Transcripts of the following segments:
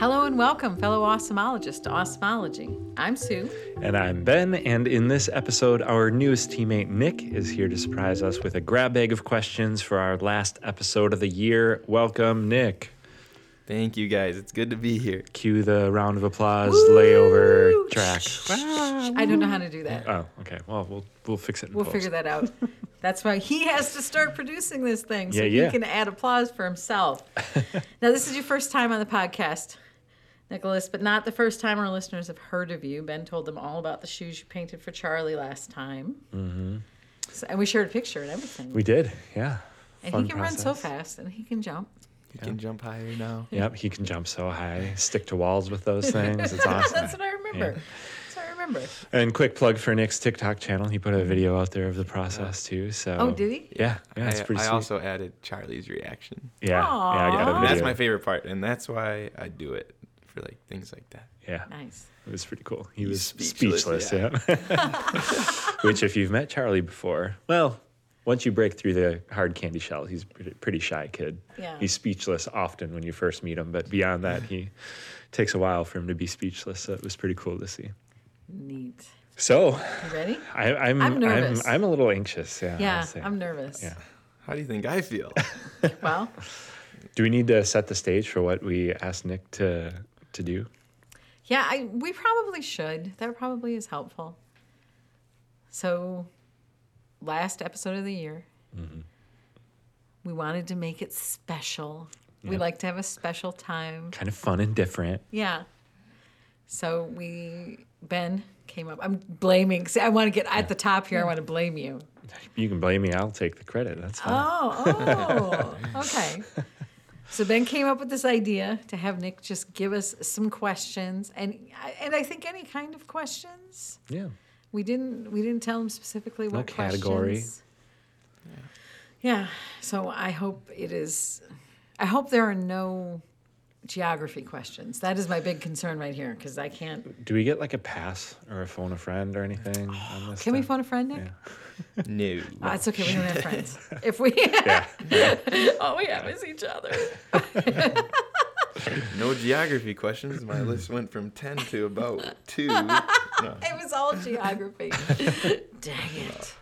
Hello and welcome, fellow Awesomologists, to Awesomology. I'm Sue. And I'm Ben, and in this episode, our newest teammate, Nick, is here to surprise us with a grab bag of questions for our last episode of the year. Welcome, Nick. Thank you, guys. It's good to be here. Cue the round of applause layover track. I don't know how to do that. Oh, okay. Well, we'll fix it in post. We'll figure that out. That's why he has to start producing this thing so he can add applause for himself. Now, this is your first time on the podcast, Nicholas, but not the first time our listeners have heard of you. Ben told them all about the shoes you painted for Charlie last time. Mm-hmm. So, and we shared a picture and everything. We did, yeah. And fun he can process. Run so fast, and he can jump. He can jump higher now. Yep, he can jump so high. Stick to walls with those things. It's awesome. That's what I remember. Yeah. And quick plug for Nick's TikTok channel. He put a video out there of the process too. So. Oh, did he? Yeah. Yeah, it's pretty sweet. I also added Charlie's reaction. Yeah. Aww. Yeah, and that's my favorite part, and that's why I do it for like things like that. Yeah. Nice. It was pretty cool. He was speechless. Yeah. Which, if you've met Charlie before, well, once you break through the hard candy shell, he's a pretty shy kid. Yeah. He's speechless often when you first meet him, but beyond that, he takes a while for him to be speechless. So it was pretty cool to see. Neat. So, you ready? I'm nervous. I'm a little anxious. Yeah, I'm nervous. Yeah. How do you think I feel? Well, do we need to set the stage for what we asked Nick to do? Yeah, we probably should. That probably is helpful. So, last episode of the year, we wanted to make it special. Yep. We like to have a special time. Kind of fun and different. Yeah. So Ben came up. I'm blaming. See, I want to get at the top here. I want to blame you. You can blame me. I'll take the credit. That's fine. Oh, okay. So Ben came up with this idea to have Nick just give us some questions, and I think any kind of questions. Yeah. We didn't tell him specifically what category. Yeah. So I hope it is. I hope there are no geography questions. That is my big concern right here, because I can't. Do we get like a pass or a phone a friend or anything? On this we phone a friend, Nick? Yeah. No. Oh, it's okay. We don't have friends. If we all we have is each other. No geography questions. My list went from 10 to about 2. No. It was all geography. Dang it.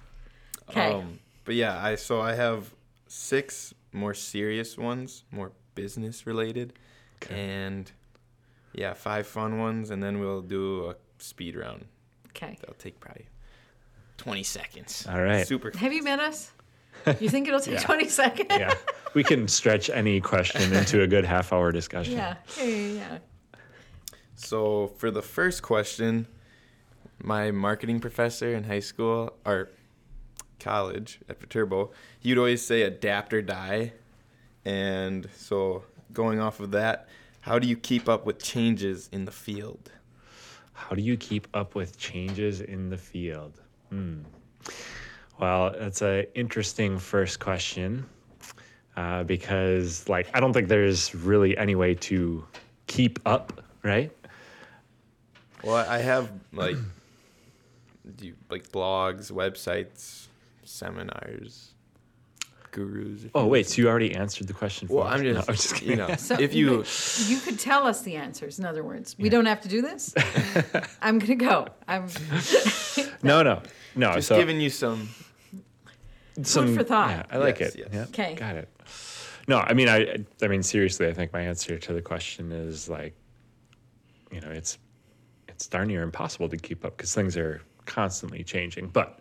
Okay. But yeah, I have 6 more serious ones, more business related. Okay. And 5 fun ones, and then we'll do a speed round. Okay. That'll take probably 20 seconds. All right. Super. Have you met us? You think it'll take 20 seconds? Yeah. We can stretch any question into a good half-hour discussion. Yeah. So for the first question, my marketing professor in high school or college at Viterbo, he would always say adapt or die. And so going off of that, how do you keep up with changes in the field? Well, that's an interesting first question because, I don't think there's really any way to keep up, right? Well, I have, blogs, websites, seminars. Gurus. Oh, wait, so you already answered the question for us. Well, I'm just kidding. So if you could tell us the answers, in other words. We don't have to do this. I'm going to go. No. Just giving you some food for thought. Yeah, I like it. Yes. Okay. Yep, got it. No, I mean, I mean, seriously, I think my answer to the question is it's darn near impossible to keep up because things are constantly changing. But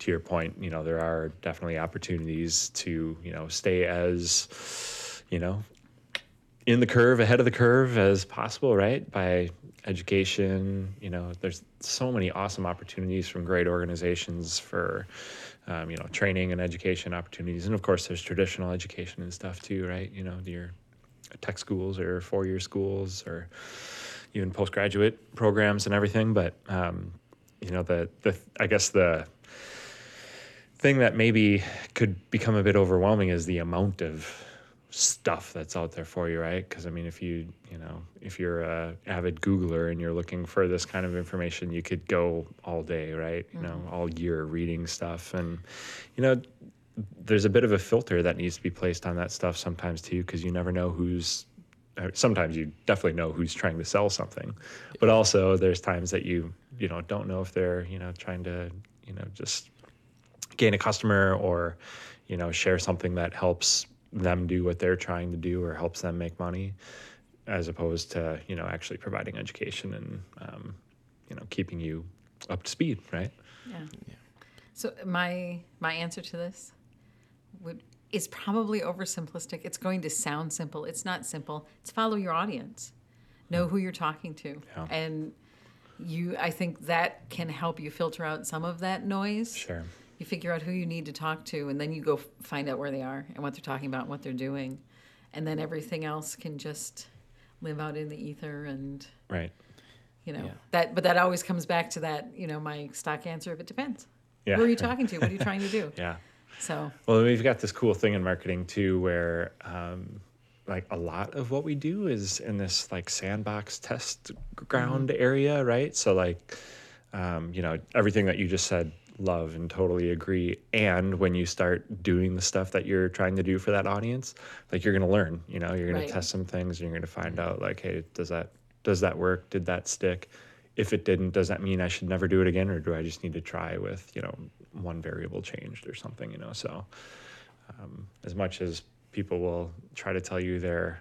to your point, there are definitely opportunities to, stay as, in the curve, ahead of the curve as possible, right? By education, there's so many awesome opportunities from great organizations for, training and education opportunities. And of course, there's traditional education and stuff too, right? Your tech schools or four-year schools or even postgraduate programs and everything. But, the thing that maybe could become a bit overwhelming is the amount of stuff that's out there for you, right? Because I mean, if you're an avid Googler and you're looking for this kind of information, you could go all day, right? All year reading stuff, and there's a bit of a filter that needs to be placed on that stuff sometimes too, because you never know who's sometimes you definitely know who's trying to sell something, but also there's times that you don't know if they're, trying to, just gain a customer or, share something that helps them do what they're trying to do or helps them make money, as opposed to, actually providing education and, keeping you up to speed. Right. Yeah. So my answer to this is probably oversimplistic. It's going to sound simple. It's not simple. It's follow your audience. Know who you're talking to. Yeah. And I think that can help you filter out some of that noise. Sure. You figure out who you need to talk to, and then you go find out where they are and what they're talking about and what they're doing. And then everything else can just live out in the ether and... Right. That, but that always comes back to that, my stock answer of it depends. Yeah. Who are you talking to? What are you trying to do? Yeah. So. Well, we've got this cool thing in marketing too, where a lot of what we do is in this sandbox test ground area, right? So everything that you just said, love and totally agree. And when you start doing the stuff that you're trying to do for that audience, you're going to learn, you're going to test some things, and you're going to find out hey, does that work? Did that stick? If it didn't, does that mean I should never do it again, or do I just need to try with, one variable changed or something, So as much as people will try to tell you they're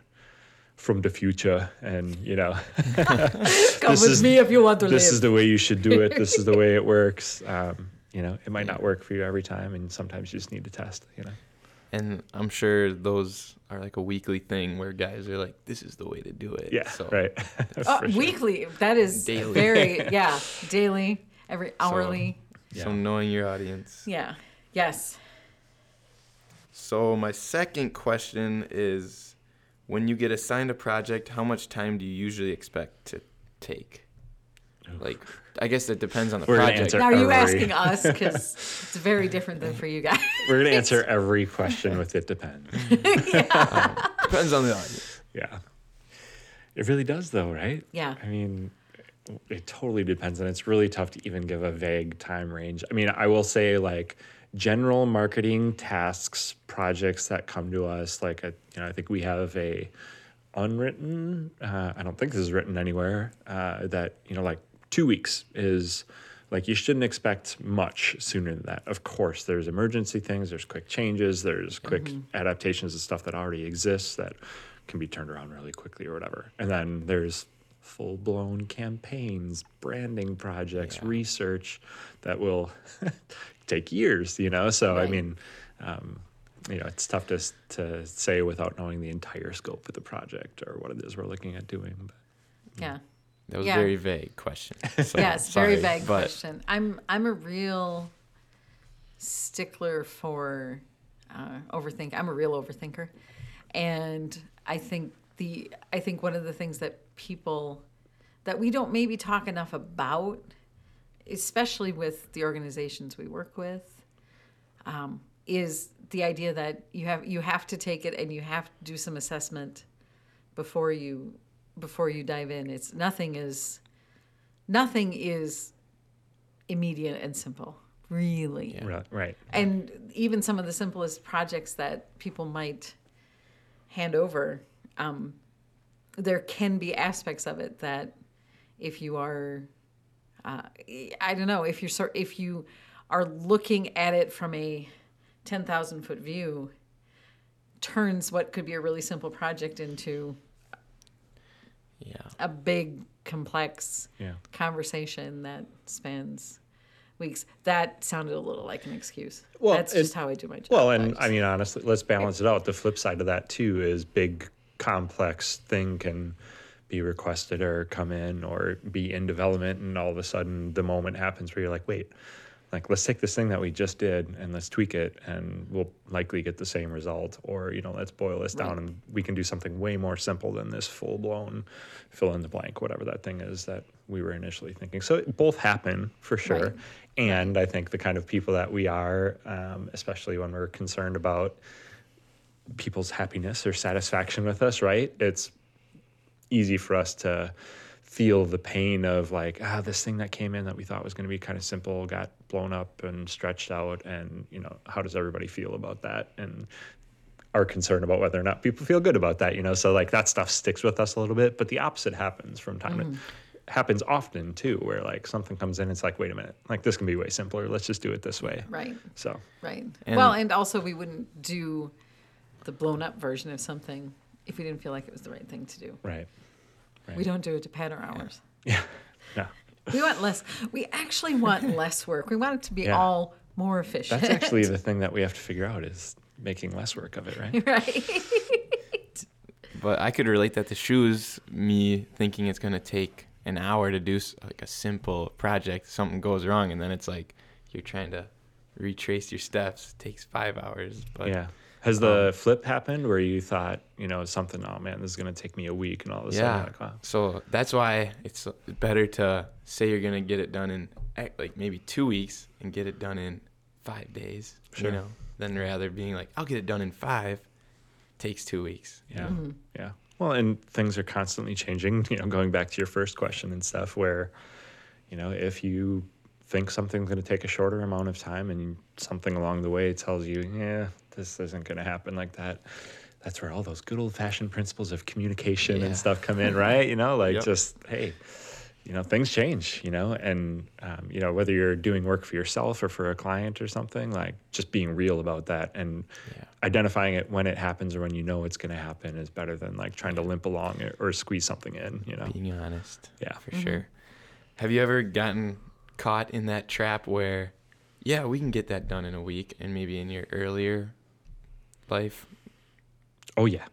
from the future and, come with me if you want to live. This is the way you should do it. This is the way it works. It might not work for you every time, and sometimes you just need to test, And I'm sure those are a weekly thing where guys are this is the way to do it. Yeah, so, right. Sure. Weekly, that is daily. Daily, every hourly. So knowing your audience. Yeah, yes. So my second question is, when you get assigned a project, how much time do you usually expect to take? I guess it depends on the project. Now, are you asking us? Because it's very different than for you guys. We're going to answer every question with it depends. Depends on the audience. Yeah. It really does, though, right? Yeah. I mean, it totally depends, and it's really tough to even give a vague time range. I mean, I will say, general marketing tasks, projects that come to us, I think we have a unwritten, I don't think this is written anywhere, that, 2 weeks is you shouldn't expect much sooner than that. Of course, there's emergency things, there's quick changes, there's quick adaptations of stuff that already exists that can be turned around really quickly or whatever. And then there's full-blown campaigns, branding projects, research that will take years, So, I mean, it's tough to say without knowing the entire scope of the project or what it is we're looking at doing. But, yeah. That was a very vague question. So, yes, sorry, very vague question. I'm a real stickler for overthink. I'm a real overthinker, and I think one of the things that people that we don't maybe talk enough about, especially with the organizations we work with, is the idea that you have to take it and you have to do some assessment before you dive in. It's nothing is immediate and simple, really. Yeah. Right. And even some of the simplest projects that people might hand over, there can be aspects of it that if you are, if you are looking at it from a 10,000 foot view, turns what could be a really simple project into a big, complex conversation that spans weeks. That sounded a little like an excuse. Well, that's just how I do my job. Well, and I mean, honestly, let's balance it out. The flip side of that, too, is big, complex thing can be requested or come in or be in development, and all of a sudden the moment happens where you're wait, let's take this thing that we just did and let's tweak it and we'll likely get the same result, or, let's boil this down and we can do something way more simple than this full-blown fill-in-the-blank, whatever that thing is that we were initially thinking. So both happen for sure. Right. And I think the kind of people that we are, especially when we're concerned about people's happiness or satisfaction with us, right? It's easy for us to feel the pain of this thing that came in that we thought was going to be kind of simple got blown up and stretched out, and how does everybody feel about that? And are concerned about whether or not people feel good about that, you know? So like that stuff sticks with us a little bit, but the opposite happens from time to happens often too, where like something comes in, it's like, wait a minute, like this can be way simpler. Let's just do it this way. Right. So. Right. And, well, and also we wouldn't do the blown up version of something if we didn't feel like it was the right thing to do. Right. Right. We don't do it to pad our hours. Yeah. No. We want less. We actually want less work. We want it to be all more efficient. That's actually the thing that we have to figure out is making less work of it, right? Right. But I could relate that to shoes, me thinking it's going to take an hour to do like a simple project. Something goes wrong, and then it's like you're trying to retrace your steps. It takes 5 hours. But yeah. Has the flip happened where you thought, you know, something, oh man, this is going to take me a week, and all of a sudden, like, wow. So that's why it's better to say you're going to get it done in like maybe 2 weeks and get it done in 5 days, you know, than rather being like, I'll get it done in 5, takes 2 weeks. Yeah. Mm-hmm. Yeah. Well, and things are constantly changing, you know, going back to your first question and stuff where, you know, if you think something's going to take a shorter amount of time and something along the way tells you, yeah, this isn't going to happen like that. That's where all those good old-fashioned principles of communication and stuff come in, right? You know, like just, hey, you know, things change, you know, and, you know, whether you're doing work for yourself or for a client or something, like just being real about that and identifying it when it happens or when you know it's going to happen is better than like trying to limp along or squeeze something in, you know. Being honest. Yeah. For sure. Have you ever gotten caught in that trap where, yeah, we can get that done in a week and maybe in your earlier life? Oh, yeah.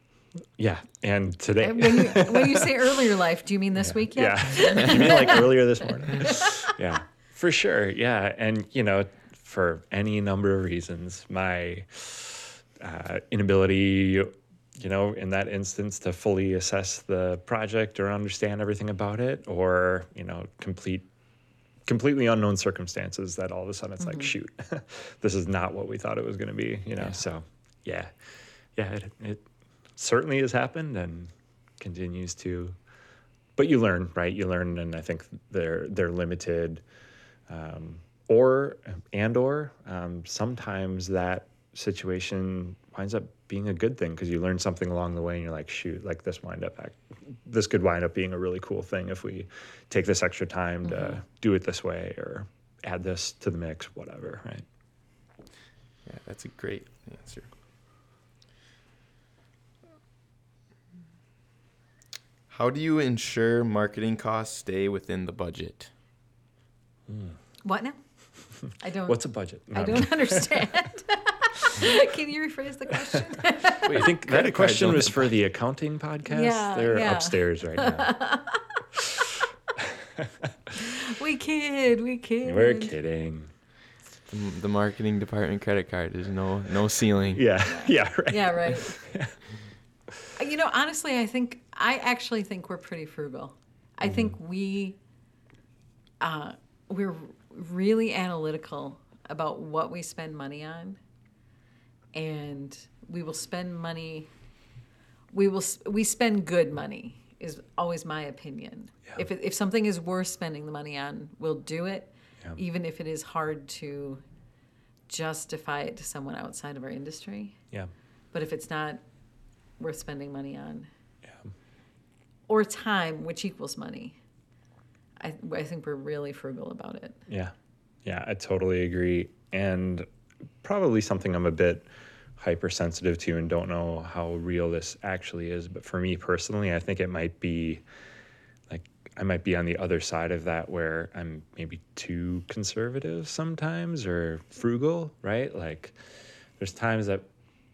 Yeah. And today. When you say earlier life, do you mean this week yet? Yeah. You mean like earlier this morning. Yeah, for sure. Yeah. And, you know, for any number of reasons, my inability, you know, in that instance to fully assess the project or understand everything about it or, you know, completely unknown circumstances that all of a sudden it's like, shoot, this is not what we thought it was going to be, you know? Yeah. So, yeah, it certainly has happened and continues to, but you learn, right? You learn, and I think they're limited, or sometimes that situation winds up being a good thing because you learn something along the way and you're like, shoot, like this could wind up being a really cool thing if we take this extra time to do it this way or add this to the mix, whatever, right? Yeah, that's a great answer. How do you ensure marketing costs stay within the budget? What now? What's a budget? No, I don't understand. Can you rephrase the question? Wait, I think that question was for the accounting podcast. Yeah, they're upstairs right now. We kid. We're kidding. The marketing department credit card. There's no ceiling. Yeah, right. Yeah, right. You know, honestly, I actually think we're pretty frugal. I think we're really analytical about what we spend money on, and we will spend money. We spend good money is always my opinion. Yeah. If something is worth spending the money on, we'll do it, even if it is hard to justify it to someone outside of our industry. Yeah. But if it's not worth spending money on, or time, which equals money, I think we're really frugal about it. Yeah, I totally agree. And probably something I'm a bit hypersensitive to and don't know how real this actually is, but for me personally, I think it might be like I might be on the other side of that where I'm maybe too conservative sometimes or frugal, right? Like there's times that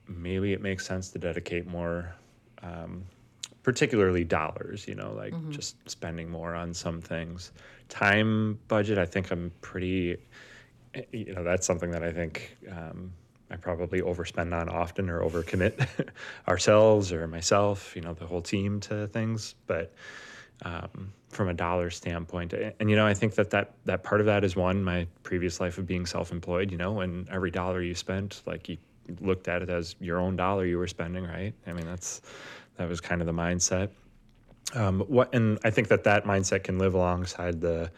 maybe it makes sense to dedicate more, particularly dollars, you know, like just spending more on some things. Time budget, I think I'm pretty, you know, that's something that I think I probably overspend on often or overcommit ourselves or myself, you know, the whole team to things. But from a dollar standpoint, and, you know, I think that part of that is one, my previous life of being self-employed, you know, and every dollar you spent, like you looked at it as your own dollar you were spending, right? I mean, that was kind of the mindset. And I think that mindset can live alongside the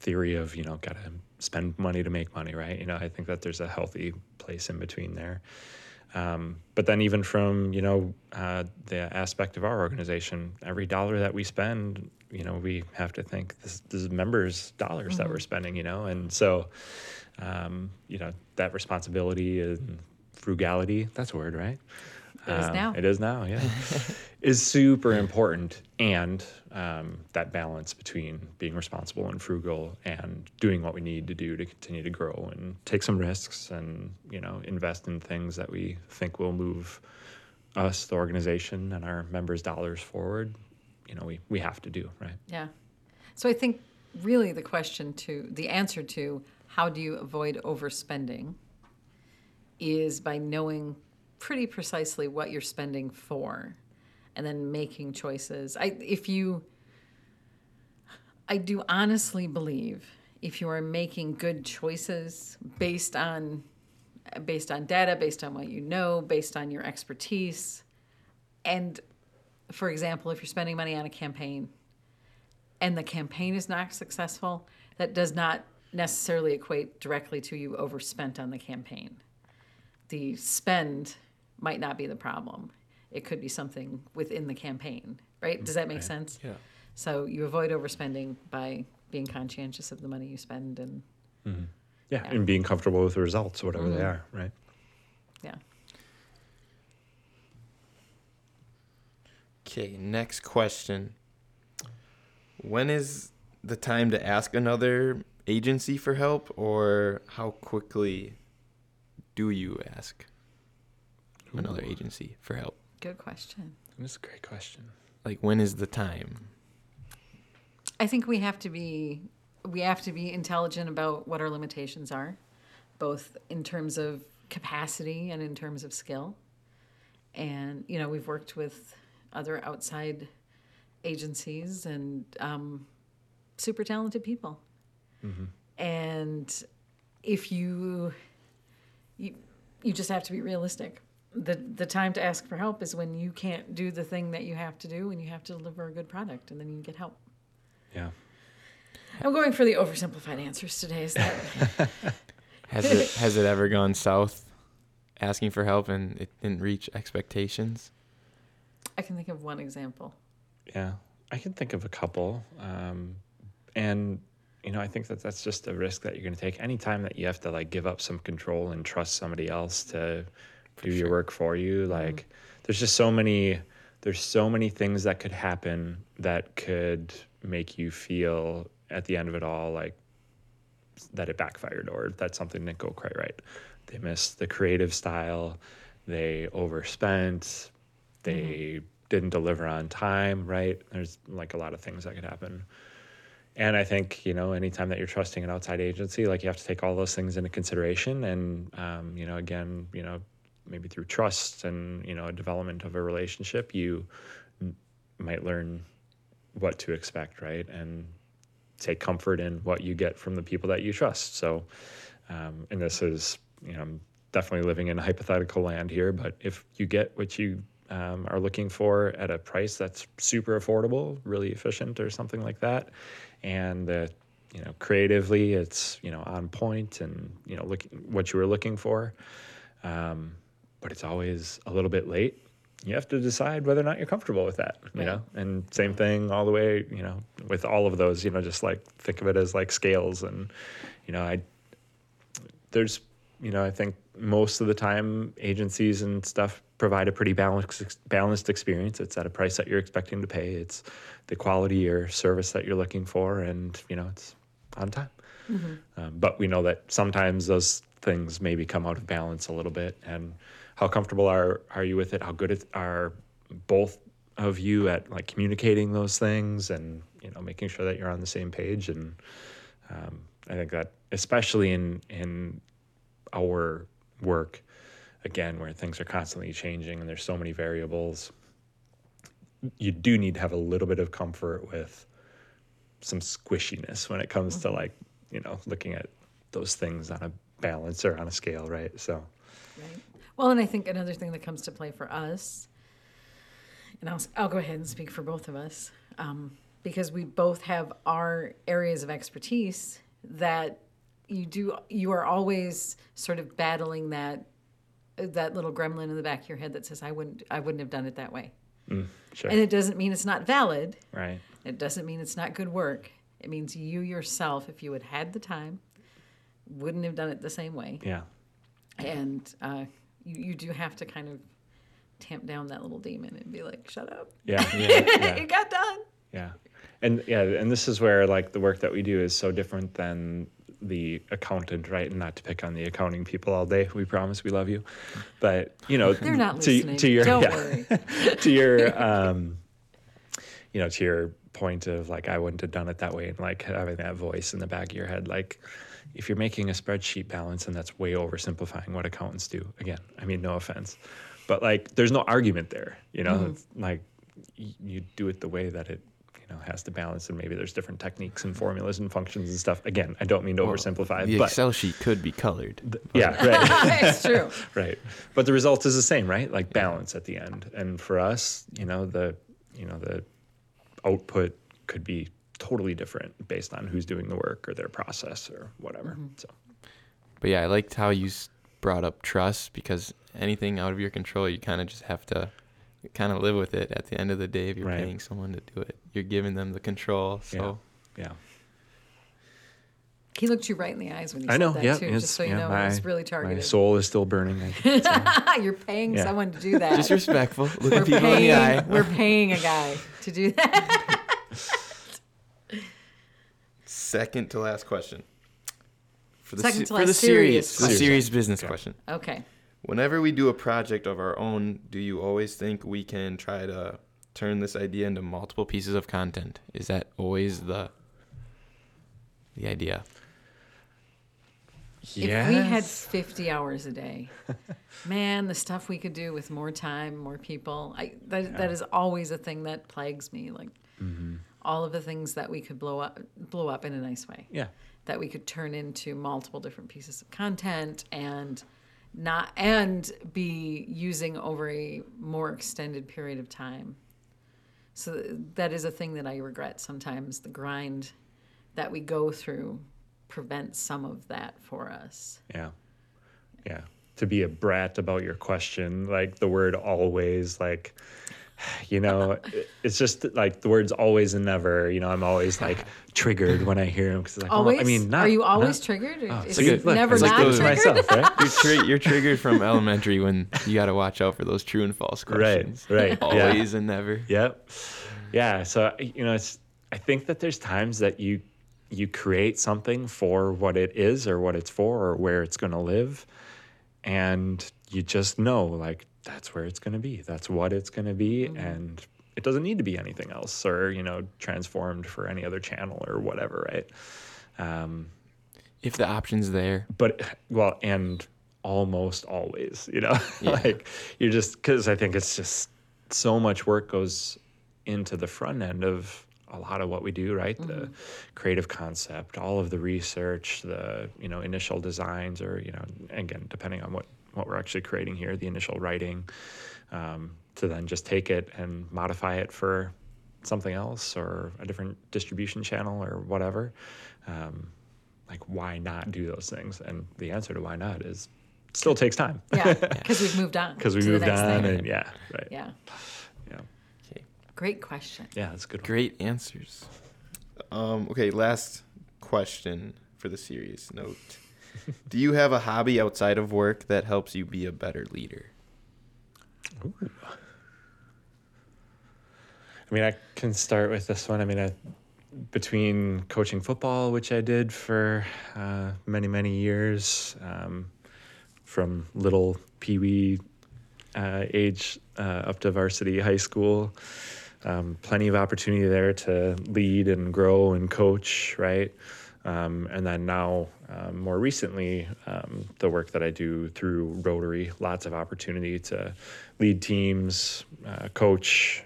theory of, you know, got to spend money to make money, right? You know, I think that there's a healthy place in between there. But then even from, the aspect of our organization, every dollar that we spend, we have to think this is members' dollars that we're spending, And so, that responsibility and frugality, that's a word, right? It is now, yeah. Is super important. And that balance between being responsible and frugal and doing what we need to do to continue to grow and take some risks and, invest in things that we think will move us, the organization, and our members' dollars forward, we have to do, right? Yeah. So I think really the answer to how do you avoid overspending is by knowing pretty precisely what you're spending for, and then making choices. I do honestly believe if you are making good choices based on data, based on what you know, based on your expertise, and for example, if you're spending money on a campaign and the campaign is not successful, that does not necessarily equate directly to you overspent on the campaign. The spend might not be the problem. It could be something within the campaign, right? Does that make sense? Yeah. So you avoid overspending by being conscientious of the money you spend and and being comfortable with the results, whatever they are, right? Yeah. Okay, next question. When is the time to ask another agency for help, or how quickly do you ask another agency for help? Good question. That's a great question. Like, when is the time? I think we have to be intelligent about what our limitations are, both in terms of capacity and in terms of skill. And, we've worked with other outside agencies and super talented people. Mm-hmm. And if you just have to be realistic. The time to ask for help is when you can't do the thing that you have to do and you have to deliver a good product, and then you get help. Yeah. I'm going for the oversimplified answers today. Is that has it ever gone south, asking for help and it didn't reach expectations? I can think of one example. Yeah, I can think of a couple. I think that's just a risk that you're going to take. Anytime that you have to give up some control and trust somebody else to do your work for you, there's so many things that could happen that could make you feel at the end of it all like that it backfired or that something didn't go quite right. They missed the creative style, they overspent, they didn't deliver on time, right? There's a lot of things that could happen. And I think, anytime that you're trusting an outside agency, you have to take all those things into consideration. And, maybe through trust and, development of a relationship, you might learn what to expect, right? And take comfort in what you get from the people that you trust. So, and this is, I'm definitely living in hypothetical land here, but if you get what you are looking for at a price that's super affordable, really efficient or something like that, and creatively it's on point and what you were looking for, but it's always a little bit late, you have to decide whether or not you're comfortable with that, right. And same thing all the way, with all of those, just think of it as scales. And I think most of the time agencies and stuff provide a pretty balanced experience. It's at a price that you're expecting to pay. It's the quality or service that you're looking for, and, it's on time. Mm-hmm. But we know that sometimes those things maybe come out of balance a little bit. And how comfortable are you with it? How good are both of you at communicating those things and, making sure that you're on the same page? And I think that especially in our work, again, where things are constantly changing and there's so many variables, you do need to have a little bit of comfort with some squishiness when it comes to looking at those things on a balance or on a scale, right? So. Right. Well, and I think another thing that comes to play for us, and I'll go ahead and speak for both of us, because we both have our areas of expertise that you are always sort of battling that that little gremlin in the back of your head that says, I wouldn't have done it that way. Mm, sure. And it doesn't mean it's not valid. Right. It doesn't mean it's not good work. It means you yourself, if you had had the time, wouldn't have done it the same way. Yeah. And you do have to kind of tamp down that little demon and be like, shut up. Yeah. It got done. Yeah. And this is where, like, the work that we do is so different than the accountant, right? And not to pick on the accounting people all day. We promise we love you. But, you know, they're not listening. Don't worry. to your point of, like, I wouldn't have done it that way, and, like, having that voice in the back of your head, like, if you're making a spreadsheet balance, and that's way oversimplifying what accountants do. Again, I mean, no offense. But, like, there's no argument there, you know? Mm-hmm. It's like, you do it the way that it, you know, has to balance, and maybe there's different techniques and formulas and functions and stuff. Again, I don't mean to oversimplify. The Excel sheet could be colored. Yeah, right. It's true. Right. But the result is the same, right? Like, balance at the end. And for us, the output could be totally different based on who's doing the work or their process or whatever. Mm-hmm. So, but yeah, I liked how you brought up trust, because anything out of your control, you kind of just have to kind of live with it. At the end of the day, if you're paying someone to do it, you're giving them the control. So yeah. He looked you right in the eyes when he said that, too, just so you know. It was really targeted. My soul is still burning. You're paying someone to do that. Just respectful. Look at people in the eye. We're paying a guy to do that. Second to last question. For the serious business question. Okay. Whenever we do a project of our own, do you always think we can try to turn this idea into multiple pieces of content? Is that always the idea? Yes. If we had 50 hours a day, man, the stuff we could do with more time, more people, that is always a thing that plagues me. Like, mm-hmm. all of the things that we could blow up in a nice way. Yeah. That we could turn into multiple different pieces of content and be using over a more extended period of time. So that is a thing that I regret sometimes. The grind that we go through prevents some of that for us. Yeah. To be a brat about your question, like the word always, like, you know, it's just like the words always and never. You know, I'm always like triggered when I hear them, because, like, always. Are you always triggered? Or it's never not triggered. Myself, right? You're triggered from elementary, when you got to watch out for those true and false questions. Right. Always and never. Yep. Yeah. So, you know, I think that there's times that you create something for what it is or what it's for or where it's going to live, and you just know, like, that's where it's going to be. That's what it's going to be. Mm-hmm. And it doesn't need to be anything else or, you know, transformed for any other channel or whatever, right? If the option's there. But, well, and almost always, you know? Yeah. Like, you're just, because I think it's just so much work goes into the front end of a lot of what we do, right? Mm-hmm. The creative concept, all of the research, the, you know, initial designs or, you know, again, depending on what we're actually creating here, the initial writing, to then just take it and modify it for something else or a different distribution channel or whatever. Like, why not do those things? And the answer to why not is it still takes time. Yeah, because we've moved on. Because we moved on, and right. Yeah. Okay. Great question. Yeah, that's a good one. Great answers. Okay, last question for the serious note. Do you have a hobby outside of work that helps you be a better leader? Ooh. I mean, I can start with this one. I mean, between coaching football, which I did for many, many years, from little peewee age up to varsity high school, plenty of opportunity there to lead and grow and coach, right? And then now, more recently, the work that I do through Rotary, lots of opportunity to lead teams, coach,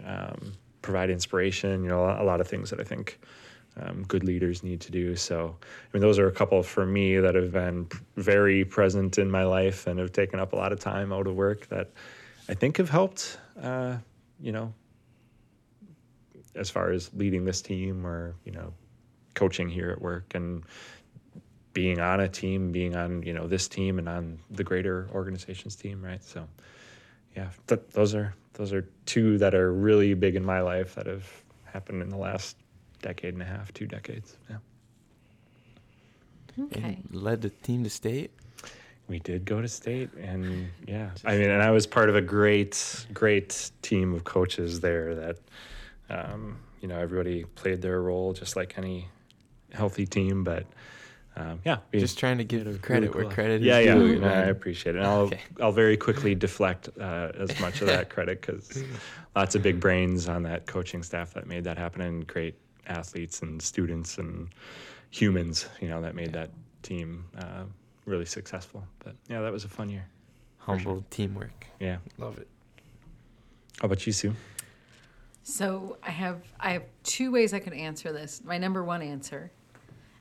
provide inspiration, you know, a lot of things that I think good leaders need to do. So, I mean, those are a couple for me that have been very present in my life and have taken up a lot of time out of work that I think have helped, you know, as far as leading this team or, you know, coaching here at work and being on a team, being on, you know, this team and on the greater organization's team, right? So, yeah, those are two that are really big in my life that have happened in the last decade and a half, 2 decades. Yeah. Okay. And led the team to state? We did go to state, and yeah. And I was part of a great, great team of coaches there that, you know, everybody played their role just like any healthy team, but yeah. Just trying to give credit where credit is due. Yeah, yeah, I appreciate it. And I'll very quickly deflect as much of that credit because lots of big brains on that coaching staff that made that happen, and great athletes and students and humans, you know, that made that team really successful. But yeah, that was a fun year. Humble teamwork. Yeah. Love it. How about you, Sue? So I have two ways I could answer this. My number one answer,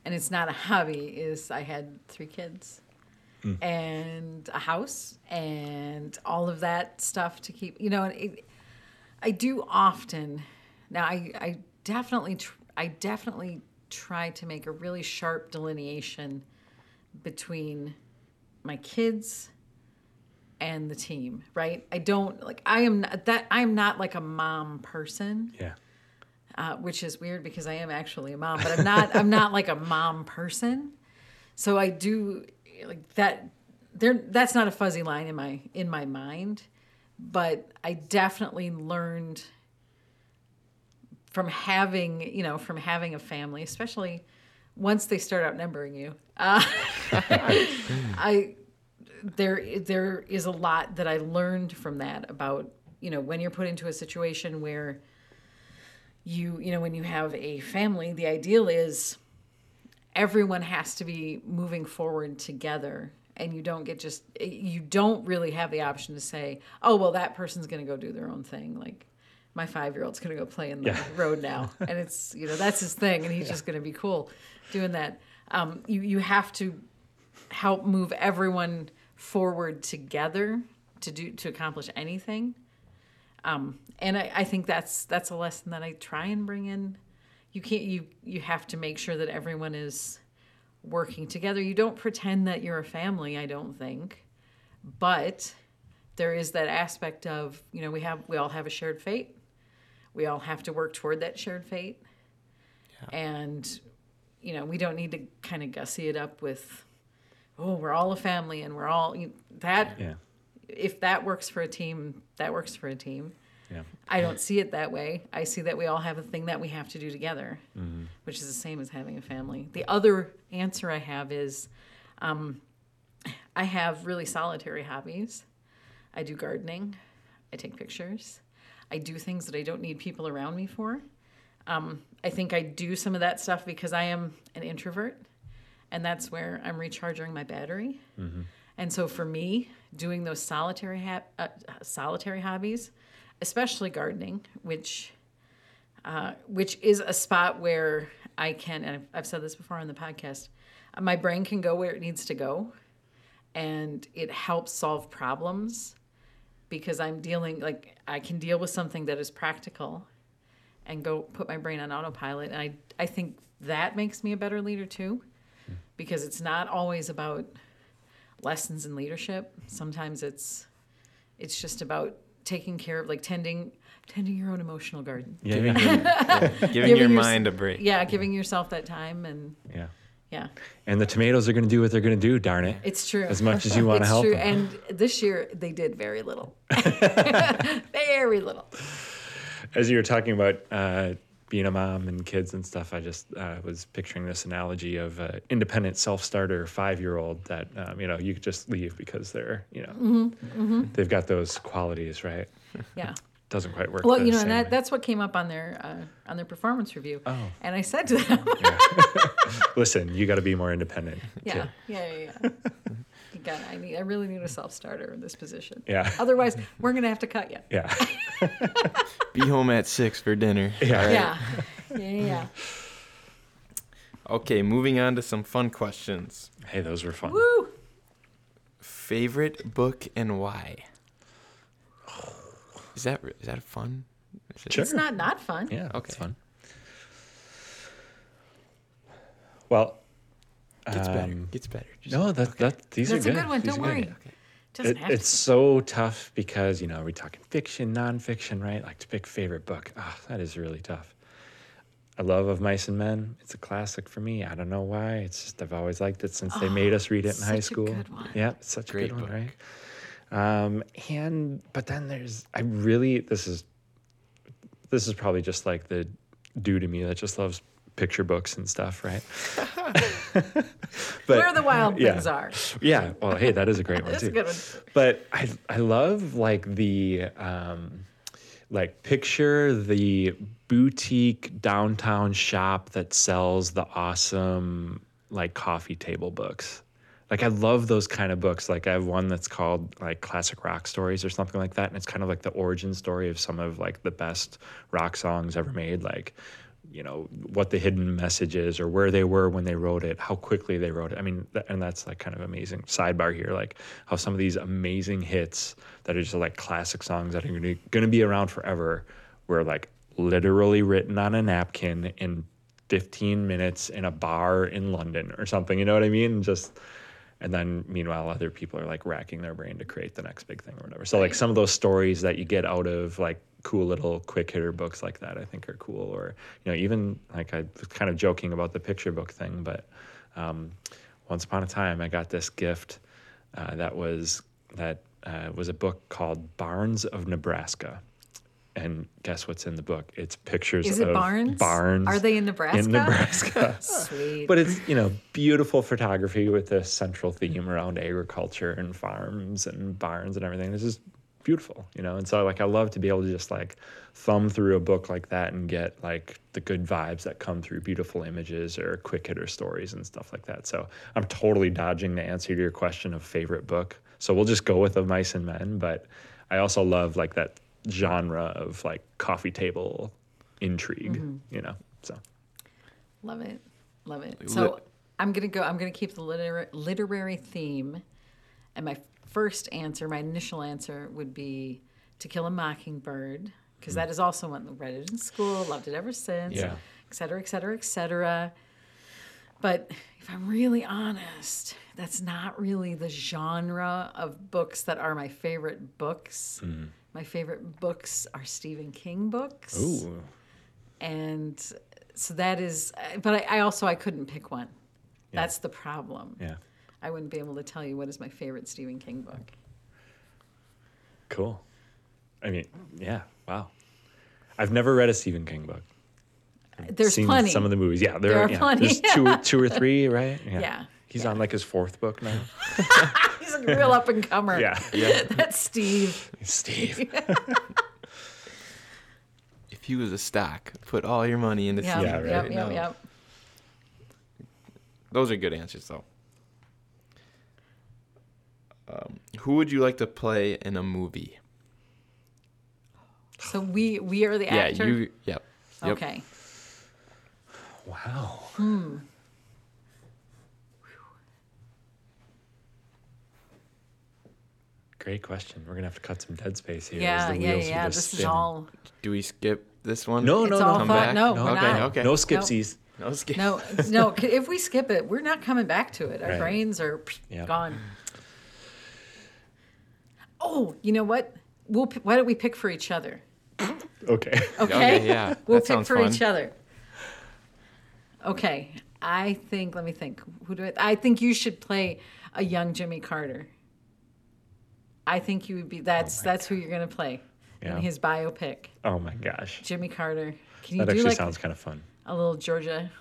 and it's not a hobby, is I had 3 kids and a house and all of that stuff to keep, you know, and I do often. Now I definitely try to make a really sharp delineation between my kids and the team, right? I'm not like a mom person. Yeah. Which is weird because I am actually a mom, but I'm not like a mom person. So I do like that. That's not a fuzzy line in my mind, but I definitely learned from having a family, especially once they start outnumbering you. There is a lot that I learned from that about, you know, when you're put into a situation where you know, when you have a family, the ideal is everyone has to be moving forward together, and you don't really have the option to say, oh, well, that person's going to go do their own thing. Like my 5-year-old's going to go play in the road now. And it's, you know, that's his thing. And he's just going to be cool doing that. You have to help move everyone forward together to accomplish anything. And I think that's a lesson that I try and bring in. You have to make sure that everyone is working together. You don't pretend that you're a family, I don't think, but there is that aspect of, you know, we all have a shared fate. We all have to work toward that shared fate. Yeah. And, you know, we don't need to kind of gussy it up with, oh, we're all a family and we're all that. Yeah. If that works for a team, that works for a team. Yeah. I don't see it that way. I see that we all have a thing that we have to do together, which is the same as having a family. The other answer I have is I have really solitary hobbies. I do gardening. I take pictures. I do things that I don't need people around me for. I think I do some of that stuff because I am an introvert, and that's where I'm recharging my battery. Mm-hmm. And so for me, doing those solitary hobbies, especially gardening, which is a spot where I can, and I've said this before on the podcast, my brain can go where it needs to go, and it helps solve problems because I can deal with something that is practical and go put my brain on autopilot. And I think that makes me a better leader too, because it's not always about lessons in leadership. Sometimes it's just about taking care of, like, tending your own emotional garden. Yeah. Giving your mind a break. Yeah, giving yourself that time. And yeah. And the tomatoes are going to do what they're going to do, darn it. It's true. As much as you want to help them. And this year they did very little. Very little. As you were talking about being a mom and kids and stuff, I just was picturing this analogy of an independent self-starter 5-year-old that, you know, you could just leave because they're, you know, they've got those qualities, right? Yeah. Doesn't quite work. Well, you know, and that's what came up on their performance review. Oh. And I said to them, listen, you got to be more independent. Yeah, yeah. God, I really need a self-starter in this position. Yeah. Otherwise, we're going to have to cut you. Yeah. Be home at 6 for dinner. Yeah. Right. Yeah. Okay, moving on to some fun questions. Hey, those were fun. Woo! Favorite book and why? Is that fun? Sure. It's not fun. Yeah, okay. It's fun. Well, Gets better. Gets better. Just, no, these are good. That's a good one. Don't worry. Okay. It's so tough because, you know, we're talking fiction, nonfiction, right? Like to pick favorite book. Ah, that is really tough. A Love of Mice and Men. It's a classic for me. I don't know why. It's just I've always liked it since they made us read it in high school. Such a good one. Yeah, it's such a good book. One, right? But then there's this is probably just like the dude in me that just loves picture books and stuff, right? But, where the wild things are. Yeah. Well, hey, that is a great one too. That's a good one. But I love like the picture the boutique downtown shop that sells the awesome like coffee table books. Like I love those kind of books. Like I have one that's called like Classic Rock Stories or something like that, and it's kind of like the origin story of some of like the best rock songs ever made. Like, you know, what the hidden message is or where they were when they wrote it, how quickly they wrote it. I mean, and that's like kind of amazing. Sidebar here, like how some of these amazing hits that are just like classic songs that are going to be around forever were like literally written on a napkin in 15 minutes in a bar in London or something. You know what I mean? And then meanwhile, other people are like racking their brain to create the next big thing or whatever. So like some of those stories that you get out of like cool little quick hitter books like that, I think are cool. Or, you know, even like I was kind of joking about the picture book thing, but once upon a time I got this gift that was a book called Barns of Nebraska. And guess what's in the book? It's pictures of barns. Are they in Nebraska? In Nebraska. Sweet. But it's, you know, beautiful photography with a central theme around agriculture and farms and barns and everything. This is beautiful, you know? And so, like, I love to be able to just, like, thumb through a book like that and get, like, the good vibes that come through beautiful images or quick-hitter stories and stuff like that. So I'm totally dodging the answer to your question of favorite book. So we'll just go with Of Mice and Men. But I also love, like, that genre of like coffee table intrigue, you know. So love it. So I'm gonna keep the literary theme, and my initial answer would be To Kill a Mockingbird, because that is also one that read it in school, loved it ever since, etc. But if I'm really honest, that's not really the genre of books that are my favorite books. My favorite books are Stephen King books. Ooh. And so that is, but I also couldn't pick one. Yeah. That's the problem. Yeah. I wouldn't be able to tell you what is my favorite Stephen King book. Cool. I mean, yeah, wow. I've never read a Stephen King book. There's seen plenty. Some of the movies. Yeah, there are plenty. There's two or three, right? Yeah. He's on like his fourth book now. He's a real up and comer. Yeah. That's Steve. If he was a stock, put all your money into Steve. Yep. Those are good answers, though. Who would you like to play in a movie? So we are the actor? Yeah, you. Yep. Okay. Wow. Great question. We're going to have to cut some dead space here. Yeah. This is all. Do we skip this one? No. Come back? No. Okay. No skipsies. No. If we skip it, we're not coming back to it. Our brains are gone. Oh, you know what? Why don't we pick for each other? Okay. Yeah. We'll pick for each other. Okay. Let me think. I think you should play a young Jimmy Carter. I think you would be. That's who you're gonna play in his biopic. Oh my gosh, Jimmy Carter. Can you do actually like sounds kind of fun? A little Georgia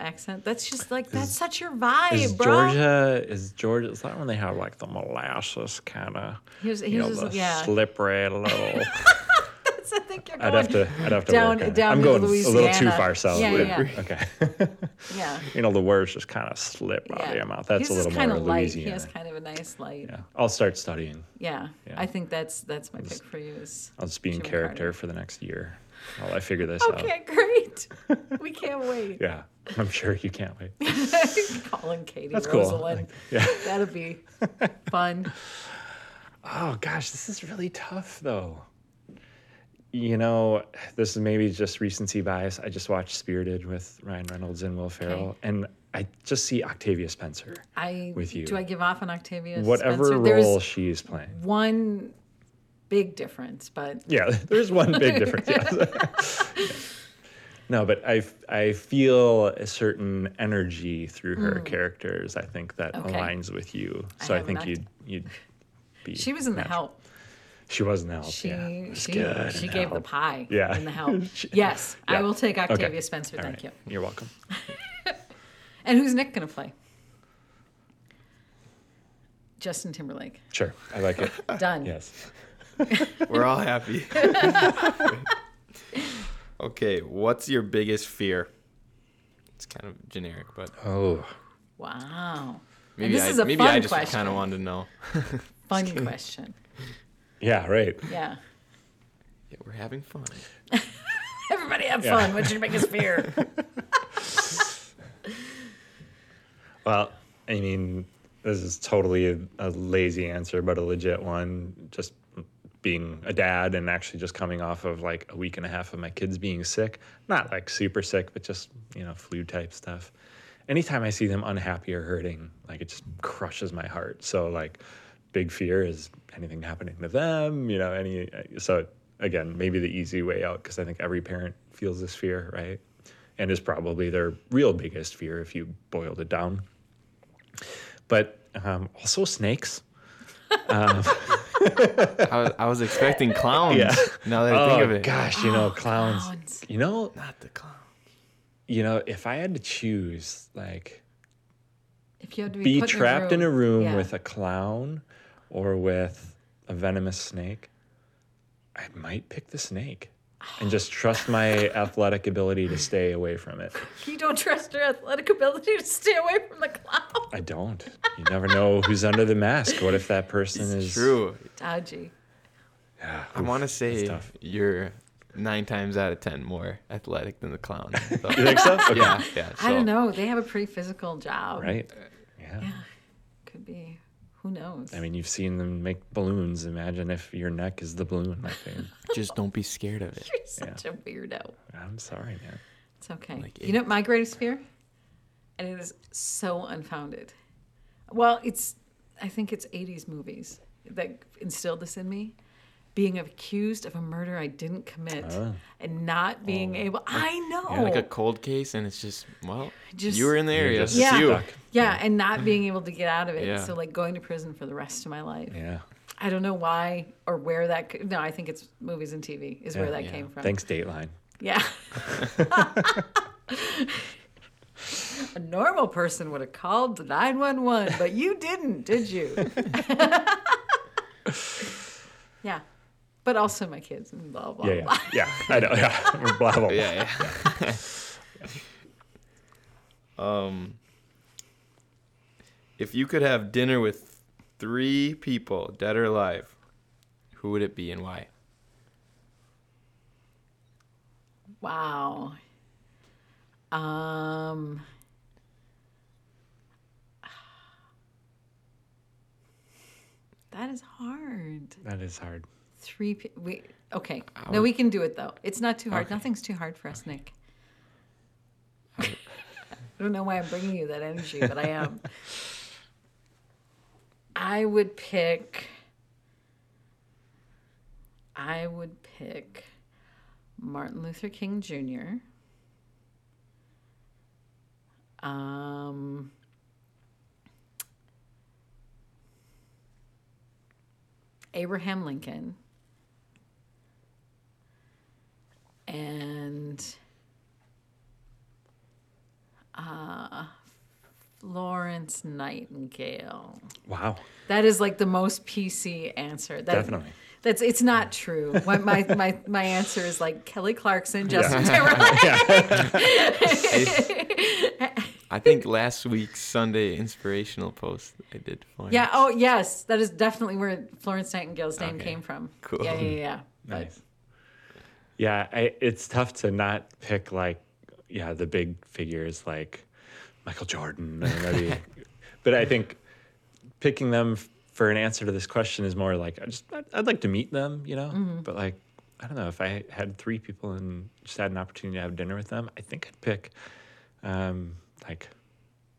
accent. That's just like that's such your vibe, bro. Georgia? Is that when they have like the molasses kind of? Here's the slippery little. I think you're going. I'd have to down I'm going Louisiana. A little too far south. Okay. You know, the words just kind of slip out of your mouth. That's a little more Louisiana. He has kind of a nice light. Yeah. I'll start studying. Yeah. I think that's my pick for you. I'll just be in character for the next year while I figure this out. Okay, great. We can't wait. Yeah, I'm sure you can't wait. Calling Katie. That's Rosalind. Cool. That'll be fun. Oh gosh, this is really tough though. You know, this is maybe just recency bias. I just watched Spirited with Ryan Reynolds and Will Ferrell, and I just see Octavia Spencer with you. Do I give off an Octavia Spencer? Whatever role she's playing. One big difference, but... Yeah, there's one big difference, yes. Yeah. No, but I feel a certain energy through her characters, I think, that aligns with you. So I think you'd be... She was in The Help. She was in The Help, yeah. She gave the pie in The Help. Yes, yeah. I will take Octavia Spencer, thank you. You're welcome. And who's Nick going to play? Justin Timberlake. Sure, I like it. Done. Yes. We're all happy. Okay, what's your biggest fear? It's kind of generic, but... Oh. Wow. Maybe this is a fun question. I just kind of wanted to know. Fun question. Yeah, right. Yeah. Yeah, we're having fun. Everybody have fun. What's your biggest fear? Well, I mean, this is totally a lazy answer, but a legit one. Just being a dad and actually just coming off of like a week and a half of my kids being sick. Not like super sick, but just, flu type stuff. Anytime I see them unhappy or hurting, like it just crushes my heart. So like big fear is anything happening to them, so again, maybe the easy way out, because I think every parent feels this fear, right? And is probably their real biggest fear if you boiled it down. But also snakes. I was expecting clowns. Yeah. Now that I think of it. Gosh, clowns. You know, not the clown. If I had to choose, like, if you had to be trapped in a room with a clown or with a venomous snake, I might pick the snake. And just trust my athletic ability to stay away from it. You don't trust your athletic ability to stay away from the clown? I don't. You never know who's under the mask. What if that person is... True. Dodgy. Yeah. I want to say you're 9 times out of 10 more athletic than the clown. So. You think so? Okay. Yeah. So. I don't know. They have a pretty physical job. Right. Yeah. Could be. Who knows? I mean, you've seen them make balloons. Imagine if your neck is the balloon. Like just don't be scared of it. You're such a weirdo. I'm sorry, man. It's okay. Like you know my greatest fear? And it is so unfounded. Well, I think it's 80s movies that instilled this in me. Being accused of a murder I didn't commit and not being able... I know! Yeah, like a cold case, and it's just, you were in the area. It's you. Yeah, and not being able to get out of it. Yeah. So, like, going to prison for the rest of my life. Yeah. I don't know why or where that... No, I think it's movies and TV is where that came from. Thanks, Dateline. Yeah. A normal person would have called 911, but you didn't, did you? Yeah. But also my kids and blah, blah, blah. Yeah, I know. Yeah, blah, blah, blah. Yeah. If you could have dinner with 3 people, dead or alive, who would it be and why? Wow. That is hard. 3 people. Okay. No, we can do it, though. It's not too hard. Okay. Nothing's too hard for us, Nick. I don't know why I'm bringing you that energy, but I am. I would pick Martin Luther King Jr. Abraham Lincoln, and Florence Nightingale. Wow. That is like the most PC answer. Definitely. It's not true. My answer is like Kelly Clarkson, Justin Timberlake. I think last week's Sunday inspirational post I did find. Yeah. Oh, yes. That is definitely where Florence Nightingale's name came from. Cool. Yeah. Nice. Yeah, it's tough to not pick like, the big figures like Michael Jordan. But I think picking them for an answer to this question is more like I'd like to meet them, Mm-hmm. But like I don't know if I had 3 people and just had an opportunity to have dinner with them, I think I'd pick. Like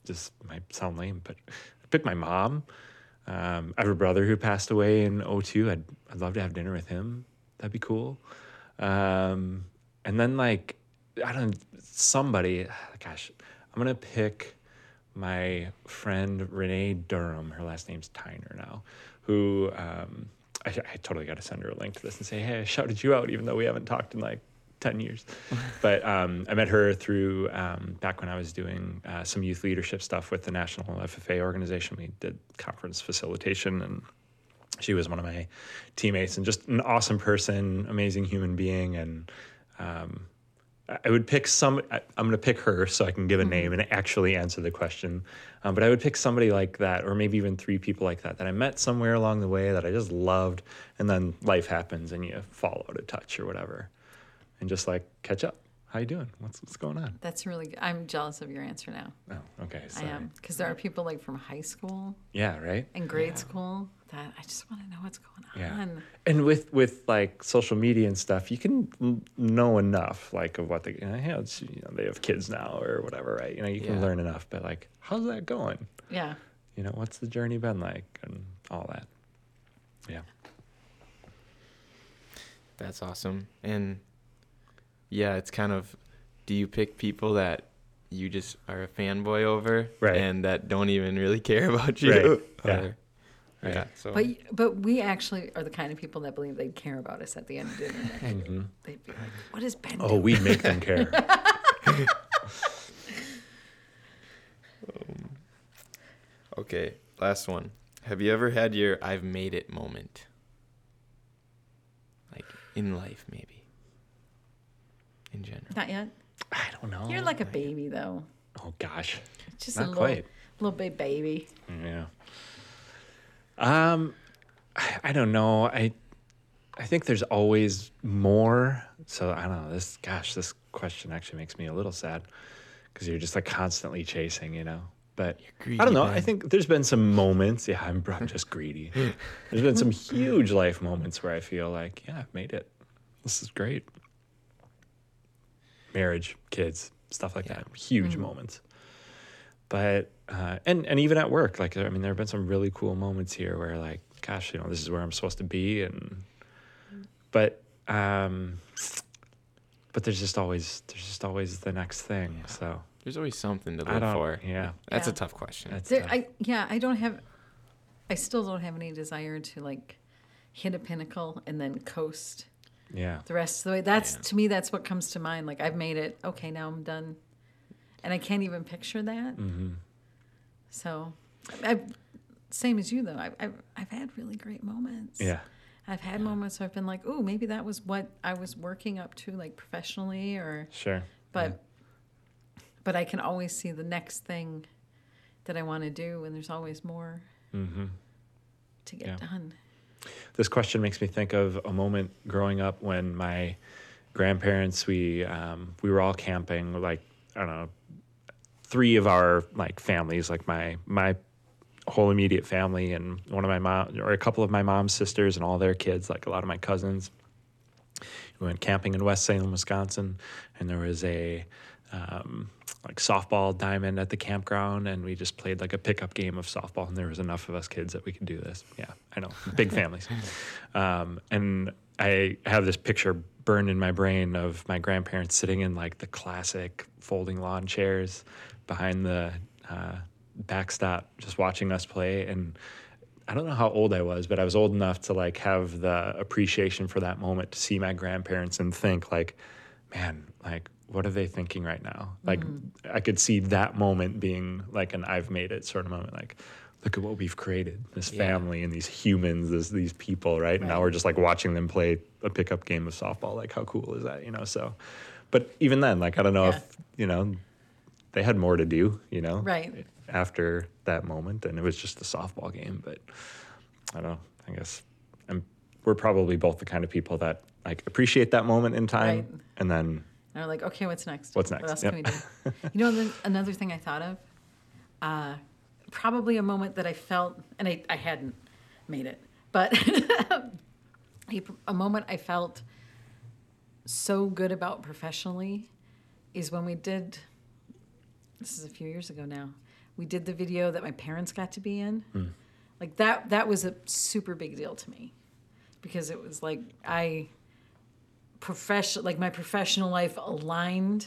this might sound lame, but I picked my mom. I have a brother who passed away in 2002. I'd love to have dinner with him. That'd be cool. And then, like, I don't know, somebody, gosh, I'm going to pick my friend Renee Durham. Her last name's Tyner now, who I totally got to send her a link to this and say, hey, I shouted you out, even though we haven't talked in like 10 years. But I met her through back when I was doing some youth leadership stuff with the National FFA organization. We did conference facilitation, and she was one of my teammates and just an awesome person, amazing human being. And I would pick I'm going to pick her so I can give a name and actually answer the question. But I would pick somebody like that, or maybe even three people like that I met somewhere along the way that I just loved. And then life happens and you fall out of touch or whatever. And just like catch up. How you doing? What's going on? That's really good. I'm jealous of your answer now. Oh, okay. Sorry. I am. Because there are people like from high school. Yeah, right? And grade school that I just want to know what's going on. Yeah. And with like social media and stuff, you can know enough like of what they, they have kids now or whatever, right? You can learn enough, but like, how's that going? Yeah. What's the journey been like and all that? Yeah. That's awesome. And yeah, it's kind of, do you pick people that you just are a fanboy over, right, and that don't even really care about you? Right. Yeah. So. But we actually are the kind of people that believe they'd care about us at the end of dinner. Mm-hmm. They'd be like, what is Ben doing? Oh, we make them care. Okay, last one. Have you ever had your I've made it moment? Like in life, maybe. In general. Not yet? I don't know. You're like a baby, though. Oh, gosh. Just not a little big baby. Yeah. I don't know. I think there's always more. So I don't know. This question actually makes me a little sad because you're just like constantly chasing, But greedy, I don't know. Man. I think there's been some moments. Yeah, I'm just greedy. There's been some huge life moments where I feel like, yeah, I've made it. This is great. Marriage, kids, stuff like that. Huge moments. But and even at work, like there have been some really cool moments here where like, gosh, this is where I'm supposed to be, but there's just always the next thing. Yeah. So there's always something to look for. Yeah, that's a tough question. I still don't have any desire to like hit a pinnacle and then coast. Yeah, the rest of the way. That's to me, that's what comes to mind. Like I've made it. Okay, now I'm done. And I can't even picture that. Mm-hmm. So, same as you, though. I've had really great moments. Yeah. I've had moments where I've been like, ooh, maybe that was what I was working up to, like professionally or... Sure. But I can always see the next thing that I want to do, and there's always more to get done. This question makes me think of a moment growing up when my grandparents, we were all camping, like, I don't know, three of our like families, like my whole immediate family and one of my mom or a couple of my mom's sisters and all their kids, like a lot of my cousins. We went camping in West Salem, Wisconsin, and there was a like softball diamond at the campground, and we just played like a pickup game of softball, and there was enough of us kids that we could do this. Yeah, I know, big families. And I have this picture burned in my brain of my grandparents sitting in like the classic folding lawn chairs behind the backstop, just watching us play. And I don't know how old I was, but I was old enough to like have the appreciation for that moment to see my grandparents and think like, man, like what are they thinking right now? Like I could see that moment being like an I've made it sort of moment, like look at what we've created, this family and these humans, these people, right? And now we're just like watching them play a pickup game of softball. Like how cool is that, So, but even then, like, I don't know if, they had more to do, right, after that moment. And it was just the softball game, but I don't know, I guess we're probably both the kind of people that like appreciate that moment in time. Right. And then they're like, okay, what's next? What else can we do? Another thing I thought of, probably a moment that I felt, and I hadn't made it, but a moment I felt so good about professionally is when we did, this is a few years ago now, We did the video that my parents got to be in. Mm. Like that was a super big deal to me, because it was like my professional life aligned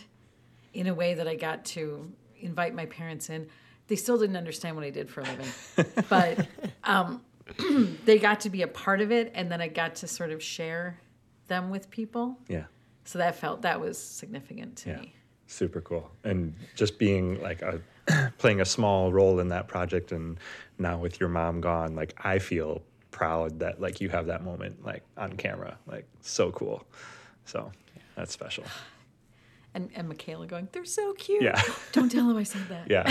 in a way that I got to invite my parents in. They still didn't understand what I did for a living, but they got to be a part of it, and then I got to sort of share them with people. Yeah. So that was significant to me. Super cool. And just being like playing a small role in that project, and now with your mom gone, like I feel proud that like you have that moment like on camera, like so cool. So that's special. And Michaela going, they're so cute. Yeah. Don't tell them I said that. Yeah.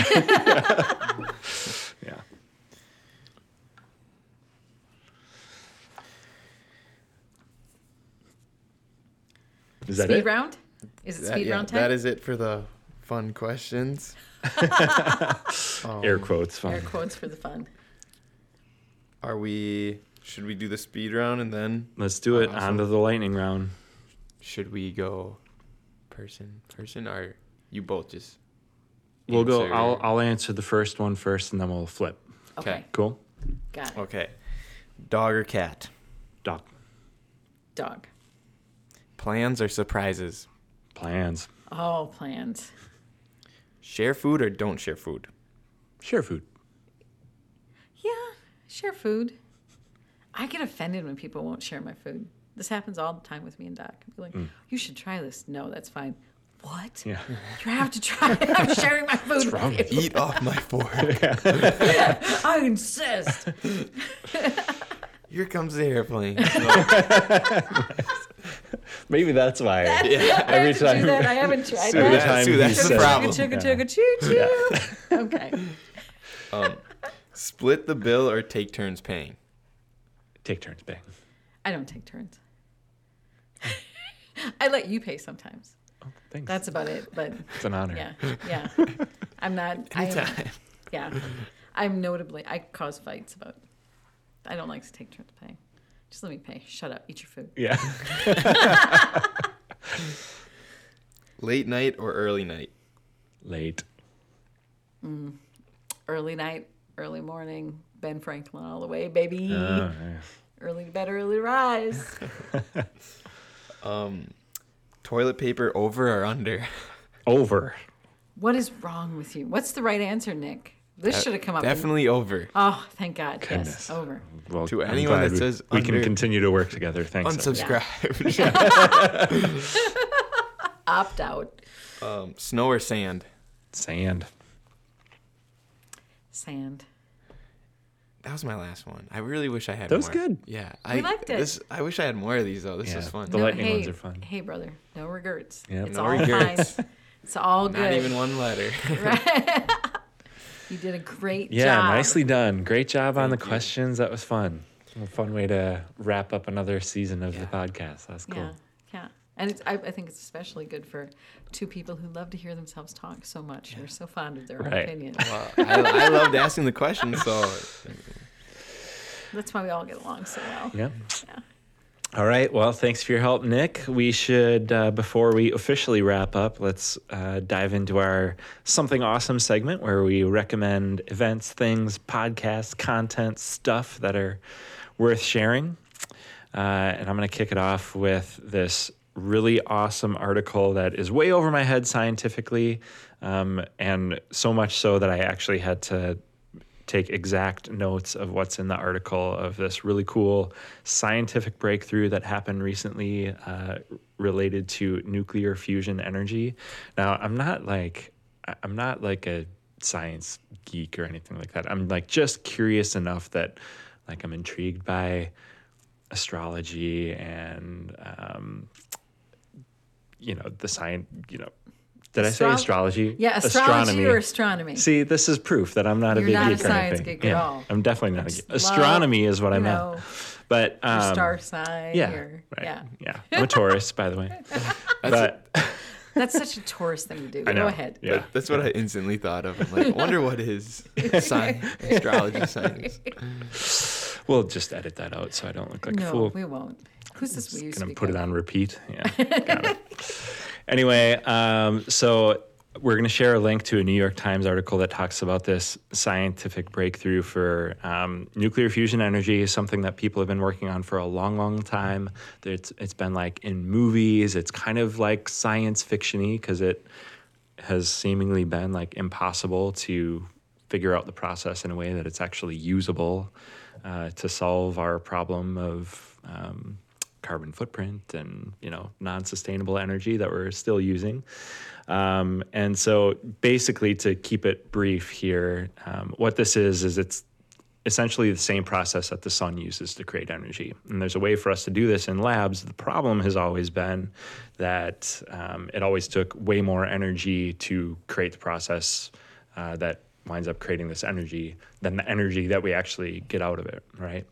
Yeah. Is that speed round? Is it speed round time? That is it for the fun questions. Air quotes fun. Air quotes for the fun. Should we do the speed round and then? Let's do it. Awesome. On to the lightning round. Should we go person, or you both just answer? We'll go, I'll answer the first one first and then we'll flip. Okay. Cool? Got it. Okay. Dog or cat? Dog. Plans or surprises? Plans. Oh, plans. Share food or don't share food? Share food. Yeah, share food. I get offended when people won't share my food. This happens all the time with me and Doc. I'm like, you should try this. No, that's fine. What? Yeah. You have to try it. I'm sharing my food. What's wrong? Eat off my fork. Yeah. I insist. Here comes the airplane. Maybe that's why. Every time. I haven't tried that. That's the problem. Chugga, chugga, choo, choo. Okay. Split the bill or take turns paying? Take turns paying. I don't take turns. I let you pay sometimes. Oh, thanks. That's about it. But it's an honor. Yeah. I'm not. Anytime. I cause fights about. I don't like to take turns paying. Just let me pay. Shut up. Eat your food. Yeah. Late night or early night? Late. Early night, early morning. Ben Franklin all the way, baby. Oh, yeah. Early to bed, early to rise. Toilet paper over or under? Over. What is wrong with you? What's the right answer, Nick? This should have come up. Definitely over. Oh, thank God. Goodness. Yes, over. Well, to anyone that says we under, can continue to work together. Thanks. Unsubscribe. Yeah. Opt out. Snow or sand? Sand. That was my last one. I really wish I had more. That was good. Yeah. I liked it. I wish I had more of these, though. This was fun. The lightning ones are fun. Hey, brother. No regrets. Yep. It's all regrets. Fine. It's all good. Not even one letter. Right. You did a great job. Yeah, nicely done. Great job on the questions. That was fun. A fun way to wrap up another season of the podcast. That's cool. Yeah. And I think it's especially good for two people who love to hear themselves talk so much. They're so fond of their own opinions. Well, I loved asking the questions, so. That's why we all get along so well. Yeah. All right. Well, thanks for your help, Nick. We should, before we officially wrap up, let's dive into our Something Awesome segment where we recommend events, things, podcasts, content, stuff that are worth sharing. And I'm going to kick it off with this really awesome article that is way over my head scientifically, and so much so that I actually had to take exact notes of what's in the article of this really cool scientific breakthrough that happened recently related to nuclear fusion energy. Now, I'm not like a science geek or anything like that. I'm like just curious enough that like I'm intrigued by astrology and the science, did I say astrology? Yeah, astronomy or astronomy. See, this is proof that I'm not a big geek or anything. You're not a science geek at all. I'm definitely not a geek. Astronomy is what I'm at. But star sign. Yeah, right. Yeah. I'm a Taurus, by the way. That's such a Taurus thing to do. Go ahead. Yeah. That's what I instantly thought of. I'm like, I wonder what his sign, astrology sign is. We'll just edit that out so I don't look like a fool. No, we won't. Who's this we used to be? Gonna put it on repeat. Yeah, got it. Anyway, so We're going to share a link to a New York Times article that talks about this scientific breakthrough for nuclear fusion energy is something that people have been working on for a long, long time. It's been like in movies. It's kind of like science fiction-y because it has seemingly been like impossible to figure out the process in a way that it's actually usable to solve our problem of carbon footprint and, you know, non-sustainable energy that we're still using. And so basically, to keep it brief here, what this is it's essentially the same process that the sun uses to create energy. And there's a way for us to do this in labs. The problem has always been that it always took way more energy to create the process that winds up creating this energy than the energy that we actually get out of it, right?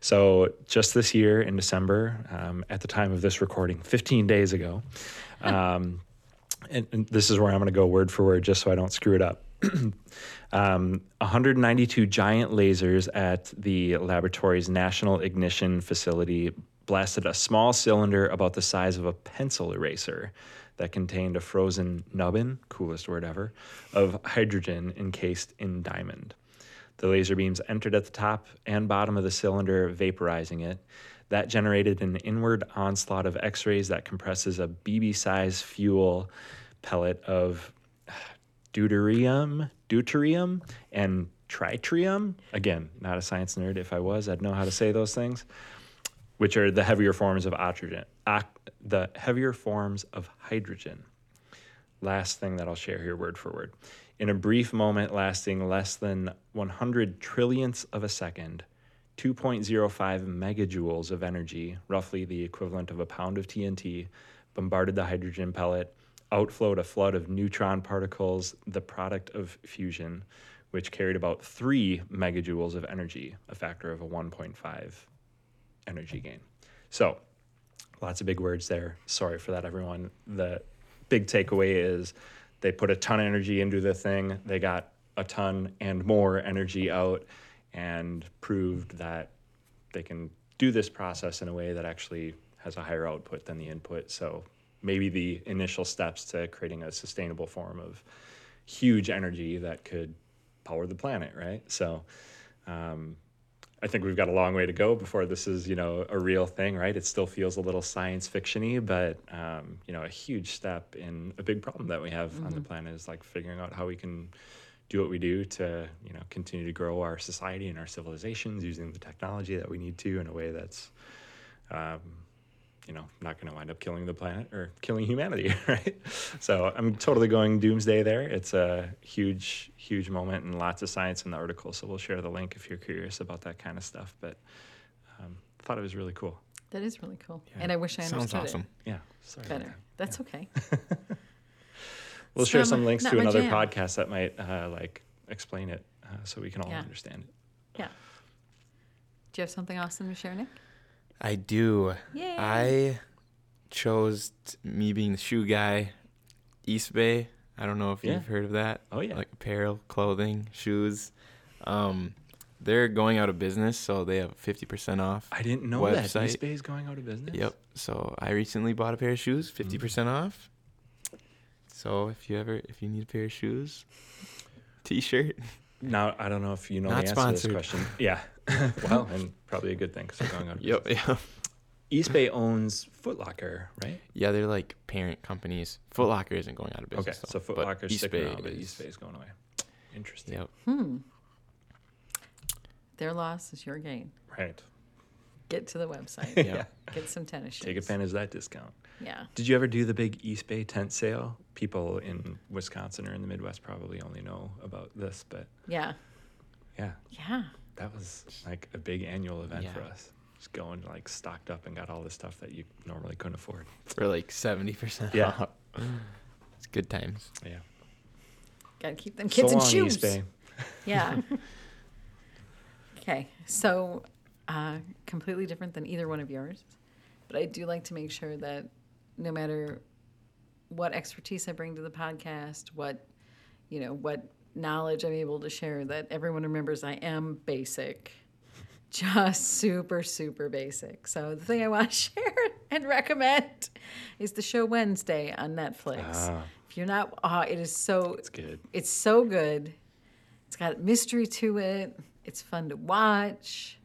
So just this year in December, at the time of this recording, 15 days ago, and this is where I'm going to go word for word just so I don't screw it up, 192 giant lasers at the laboratory's National Ignition Facility blasted a small cylinder about the size of a pencil eraser that contained a frozen nubbin, coolest word ever, of hydrogen encased in diamond. The laser beams entered at the top and bottom of the cylinder, vaporizing it. That generated an inward onslaught of X-rays that compresses a BB-sized fuel pellet of deuterium, and tritium. Again, not a science nerd. If I was, I'd know how to say those things, which are the heavier forms of hydrogen. Last thing that I'll share here, word for word. In a brief moment lasting less than 100 trillionths of a second, 2.05 megajoules of energy, roughly the equivalent of a pound of TNT, bombarded the hydrogen pellet, outflowed a flood of neutron particles, the product of fusion, which carried about 3 megajoules of energy, a factor of a 1.5 energy gain. So, lots of big words there. Sorry for that, everyone. The big takeaway is they put a ton of energy into the thing. They got a ton and more energy out and proved that they can do this process in a way that actually has a higher output than the input. So maybe the initial steps to creating a sustainable form of huge energy that could power the planet, right? So I think we've got a long way to go before this is, you know, a real thing, right? It still feels a little science fiction-y, but, you know, a huge step in a big problem that we have mm-hmm. on the planet is like figuring out how we can do what we do to, you know, continue to grow our society and our civilizations using the technology that we need to in a way that's, you know, not going to wind up killing the planet or killing humanity, right? So I'm totally going doomsday there. It's a huge, huge moment and lots of science in the article. So we'll share the link if you're curious about that kind of stuff. But I thought it was really cool. That is really cool. Yeah. And I wish I understood Sounds awesome. It. Yeah. Sorry better. That. That's okay. We'll share some links to another podcast that might like explain it so we can all understand it. Yeah. Do you have something awesome to share, Nick? I do. Yay. I chose, me being the shoe guy, East Bay. I don't know if you've heard of that. Oh, yeah. Like apparel, clothing, shoes. They're going out of business, so they have 50% off. I didn't know that. East Bay's going out of business? Yep. So I recently bought a pair of shoes, 50% off. So if you need a pair of shoes, T-shirt. Now, I don't know if you know Not the answer sponsored. To this question. Yeah. Well, and probably a good thing because they're going out of business. Yeah. East Bay owns Foot Locker, right? Yeah, they're like parent companies. Foot Locker isn't going out of business. Okay, so Foot Locker's sticking around, but East Bay's going away. Interesting. Yep. Their loss is your gain. Right. Get to the website. Yeah. Get some tennis shoes. Take advantage of that discount. Yeah. Did you ever do the big East Bay tent sale? People in Wisconsin or in the Midwest probably only know about this, but yeah. That was like a big annual event for us. Just going like stocked up and got all the stuff that you normally couldn't afford. For like 70% off. It's good times. Yeah. Gotta keep them kids in shoes. East Bay. Yeah. Okay. So completely different than either one of yours. But I do like to make sure that no matter what expertise I bring to the podcast, what knowledge I'm able to share, that everyone remembers I am basic, just super, super basic. So the thing I want to share and recommend is the show Wednesday on Netflix. If you're not, it is so, it's good. It's so good. It's got mystery to it. It's fun to watch.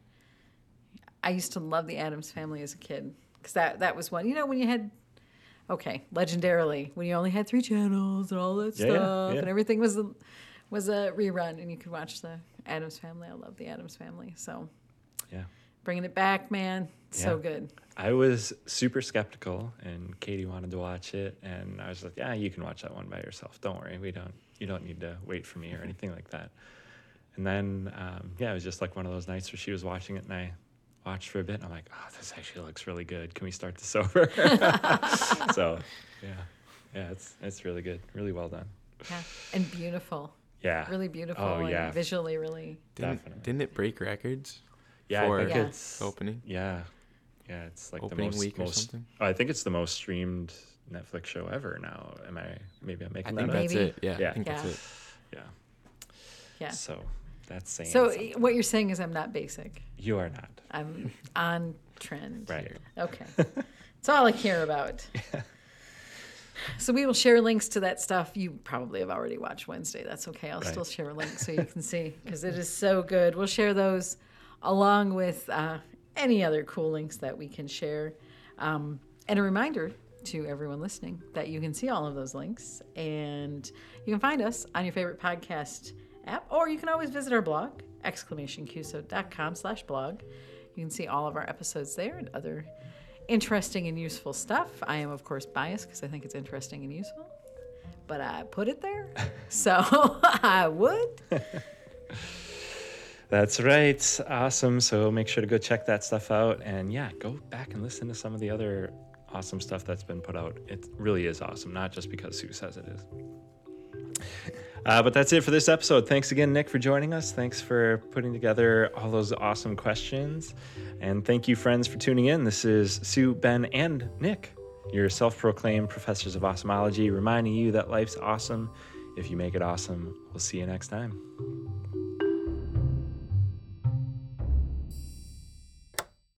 I used to love the Addams Family as a kid because that was one. You know, when you had, legendarily, when you only had 3 channels and all that stuff, and everything was a rerun, and you could watch the Addams Family. I love the Addams Family. So, yeah, bringing it back, man. It's so good. I was super skeptical, and Katie wanted to watch it, and I was like, "Yeah, you can watch that one by yourself. Don't worry, you don't need to wait for me or anything like that." And then, it was just like one of those nights where she was watching it, and I watched for a bit, and I'm like, "Oh, this actually looks really good. Can we start this over?" So, yeah, it's really good, really well done. Yeah, and beautiful. Yeah. Really beautiful and visually really... Didn't it break records? Yeah, I think it's... Opening? Yeah. Yeah, it's like opening the most... week or something? Oh, I think it's the most streamed Netflix show ever now. Maybe I'm making that up. I think that's it. Yeah, I think that's it. Yeah. Yeah. So that's saying something. What you're saying is I'm not basic. You are not. I'm on trend. Right. Okay. That's all I care about. Yeah. So we will share links to that stuff. You probably have already watched Wednesday. That's okay. I'll still share links so you can see because it is so good. We'll share those along with any other cool links that we can share. And a reminder to everyone listening that you can see all of those links. And you can find us on your favorite podcast app, or you can always visit our blog, exclamationqso.com/blog. You can see all of our episodes there and other interesting and useful stuff. I am, of course, biased because I think it's interesting and useful, but I put it there, so I would. That's right. Awesome. So make sure to go check that stuff out, and go back and listen to some of the other awesome stuff that's been put out. It really is awesome, not just because Sue says it is. But that's it for this episode. Thanks again, Nick, for joining us. Thanks for putting together all those awesome questions. And thank you, friends, for tuning in. This is Sue, Ben, and Nick, your self-proclaimed professors of awesomology, reminding you that life's awesome if you make it awesome. We'll see you next time.